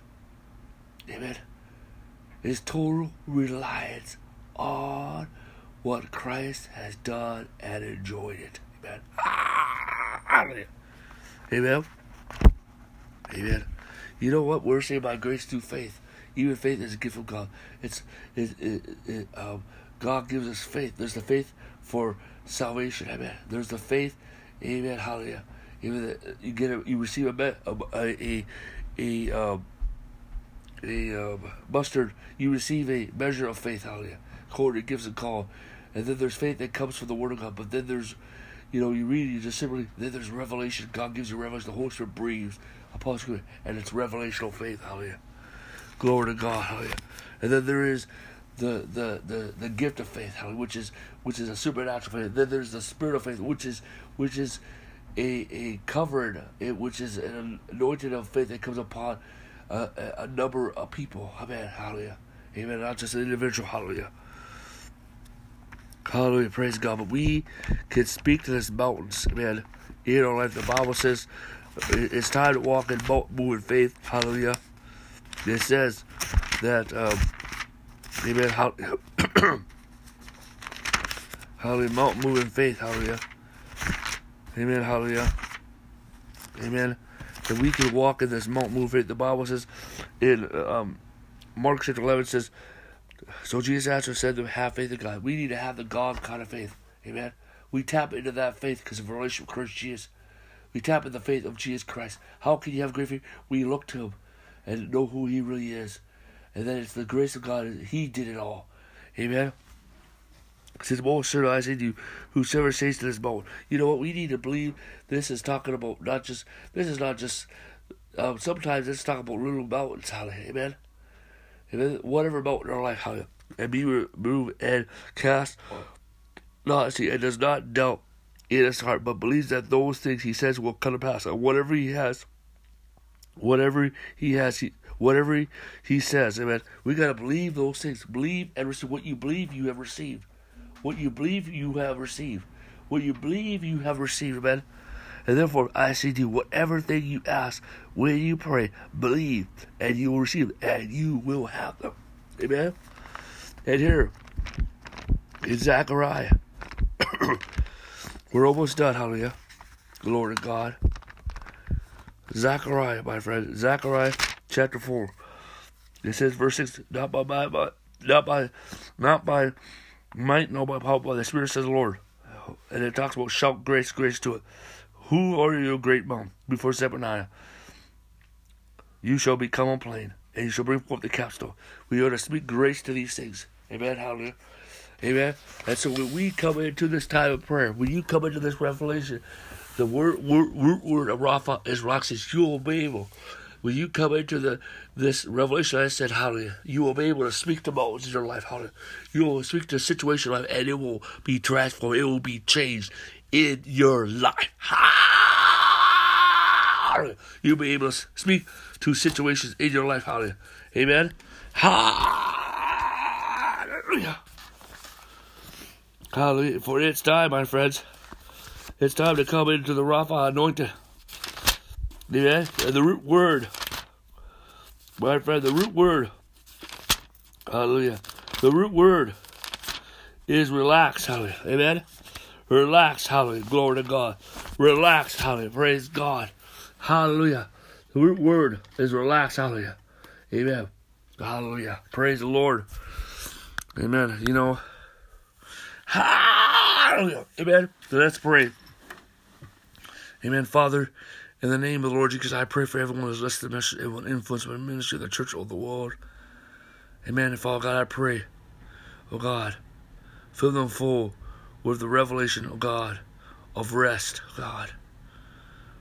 amen, is total reliance on what Christ has done and enjoyed it. Amen. Hallelujah. Amen. Amen. You know what? We're saved by grace through faith. Even faith is a gift of God. It's it, it, it, um, God gives us faith. There's the faith for salvation. Amen. There's the faith. Amen. Hallelujah. Even the, you get a, you receive a a a a, um, a um, mustard. You receive a measure of faith. Hallelujah. According to gifts and call, and then there's faith that comes from the Word of God. But then there's, you know, you read, you just simply then there's revelation. God gives you revelation. The Holy Spirit breathes upon Scripture, and it's revelational faith. Hallelujah. Glory to God. Hallelujah. And then there is the the, the, the gift of faith, hallelujah, which is which is a supernatural faith. Then there's the spirit of faith, which is which is a a covering, it, which is an anointing of faith that comes upon a, a, a number of people. Amen. Hallelujah. Amen. Not just an individual. Hallelujah. Hallelujah. Praise God. But we can speak to these mountains. Amen. You know, like the Bible says, it's time to walk in moving faith. Hallelujah. It says that, um, amen, hallelujah, hallelujah, mountain moving faith, hallelujah, amen, hallelujah, amen, that we can walk in this mountain moving faith. The Bible says in um, Mark chapter eleven says, so Jesus answered and said to them, have faith in God. We need to have the God kind of faith, amen. We tap into that faith because of our relationship with Christ Jesus. We tap into the faith of Jesus Christ. How can you have great faith? We look to Him and know who He really is. And then it's the grace of God. He did it all. Amen. It says, most certainly I say to you, whosoever says to this mountain. You know what? We need to believe this is talking about not just, this is not just, um, sometimes it's talking about little mountains. Hallelujah. Amen. Amen. Whatever mountain in our life. Hallelujah. And be removed and cast not, see, and does not doubt in his heart, but believes that those things He says will come to pass. And whatever He has, Whatever he has, he, whatever he says, amen. We gotta believe those things. Believe and receive. What you believe, you have received. What you believe, you have received. What you believe, you have received, amen. And therefore, I say to you, whatever thing you ask when you pray, believe, and you will receive, and you will have them, amen. And here in Zechariah, we're almost done. Hallelujah, glory to God. Zechariah, my friend, Zechariah chapter four. It says, verse six, not by my, by, not by, not by might, nor by power, by the Spirit, says the Lord. And it talks about shout grace, grace to it. Who are you, great mountain, before Zephaniah? You shall become a plain, and you shall bring forth the capstone. We ought to speak grace to these things. Amen. Hallelujah. Amen. And so when we come into this time of prayer, when you come into this revelation, the word, word, word, word of Rapha is Roxy's. You will be able, when you come into the this revelation, I said, hallelujah, you will be able to speak to mountains in your life, hallelujah. You will speak to a situation in life, and it will be transformed. It will be changed in your life. Hallelujah. You'll be able to speak to situations in your life, hallelujah. Amen. Hallelujah. Hallelujah. For it's time, my friends. It's time to come into the Rapha Anointed. Amen. And the root word. My friend, the root word. Hallelujah. The root word is relax. Hallelujah. Amen. Relax. Hallelujah. Glory to God. Relax. Hallelujah. Praise God. Hallelujah. The root word is relax. Hallelujah. Amen. Hallelujah. Praise the Lord. Amen. You know. Hallelujah. Amen. So let's pray. Amen. Father, in the name of the Lord Jesus, I pray for everyone who's listening to the message, everyone influenced by the ministry of the church of the world. Amen. And Father God, I pray, oh God, fill them full with the revelation, oh God, of rest, oh God,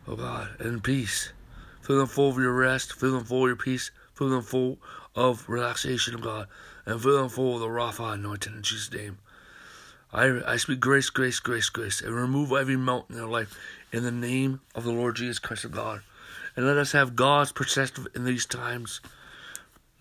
oh God, and peace. Fill them full of your rest, fill them full of your peace, fill them full of relaxation, oh God. and fill them full of the Rapha anointing in Jesus' name. I I speak grace, grace, grace, grace, and remove every mountain in their life in the name of the Lord Jesus Christ of God. And let us have God's perspective in these times.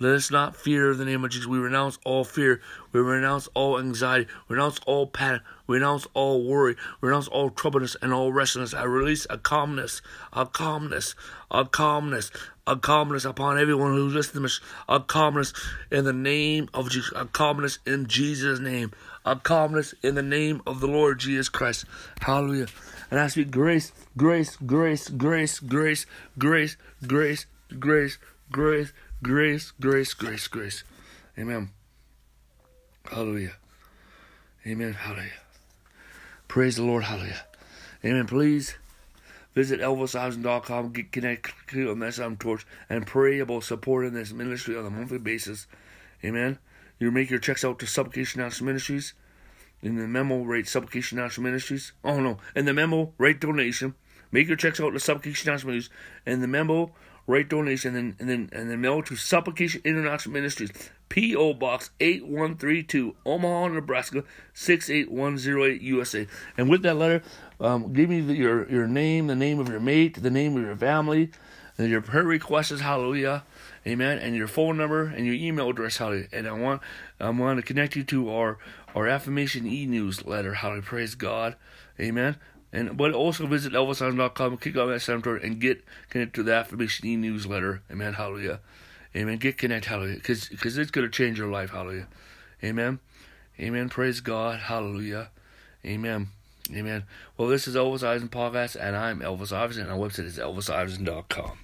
Let us not fear in the name of Jesus. We renounce all fear. We renounce all anxiety. We renounce all panic. We renounce all worry. We renounce all troubleness and all restlessness. I release a calmness, a calmness, a calmness, a calmness upon everyone who listens to this. A calmness in the name of Jesus. A calmness in Jesus' name. A calmness in the name of the Lord Jesus Christ. Hallelujah. And I speak grace, grace, grace, grace, grace, grace, grace, grace, grace. Grace, grace, grace, grace. Amen. Hallelujah. Amen. Hallelujah. Praise the Lord. Hallelujah. Amen. Please visit elvis iverson dot com, get connected on the SIM torch, and pray about supporting this ministry on a monthly basis. Amen. You make your checks out to Supplication National Ministries. In the memo, rate Supplication National Ministries. Oh, no. In the memo, rate donation. Make your checks out to Supplication National Ministries. In the memo, write donation and then and then and then mail to Supplication International Ministries, P O Box eight one three two, Omaha, Nebraska six eight one zero eight, U S A. And with that letter, um, give me the, your your name, the name of your mate, the name of your family, and your prayer requests. Hallelujah, amen. And your phone number and your email address. Hallelujah. And I want I want to connect you to our our Affirmation E-News letter. Hallelujah. Praise God, amen. And but also visit elvis iverson dot com, click on that SIM torch, and get connected to the Affirmation E-Newsletter. Amen. Hallelujah. Amen. Get connected. Hallelujah. Because it's going to change your life. Hallelujah. Amen. Amen. Praise God. Hallelujah. Amen. Amen. Well, this is Elvis Ivins Podcast, and I'm Elvis Iverson, and our website is elvis iverson dot com.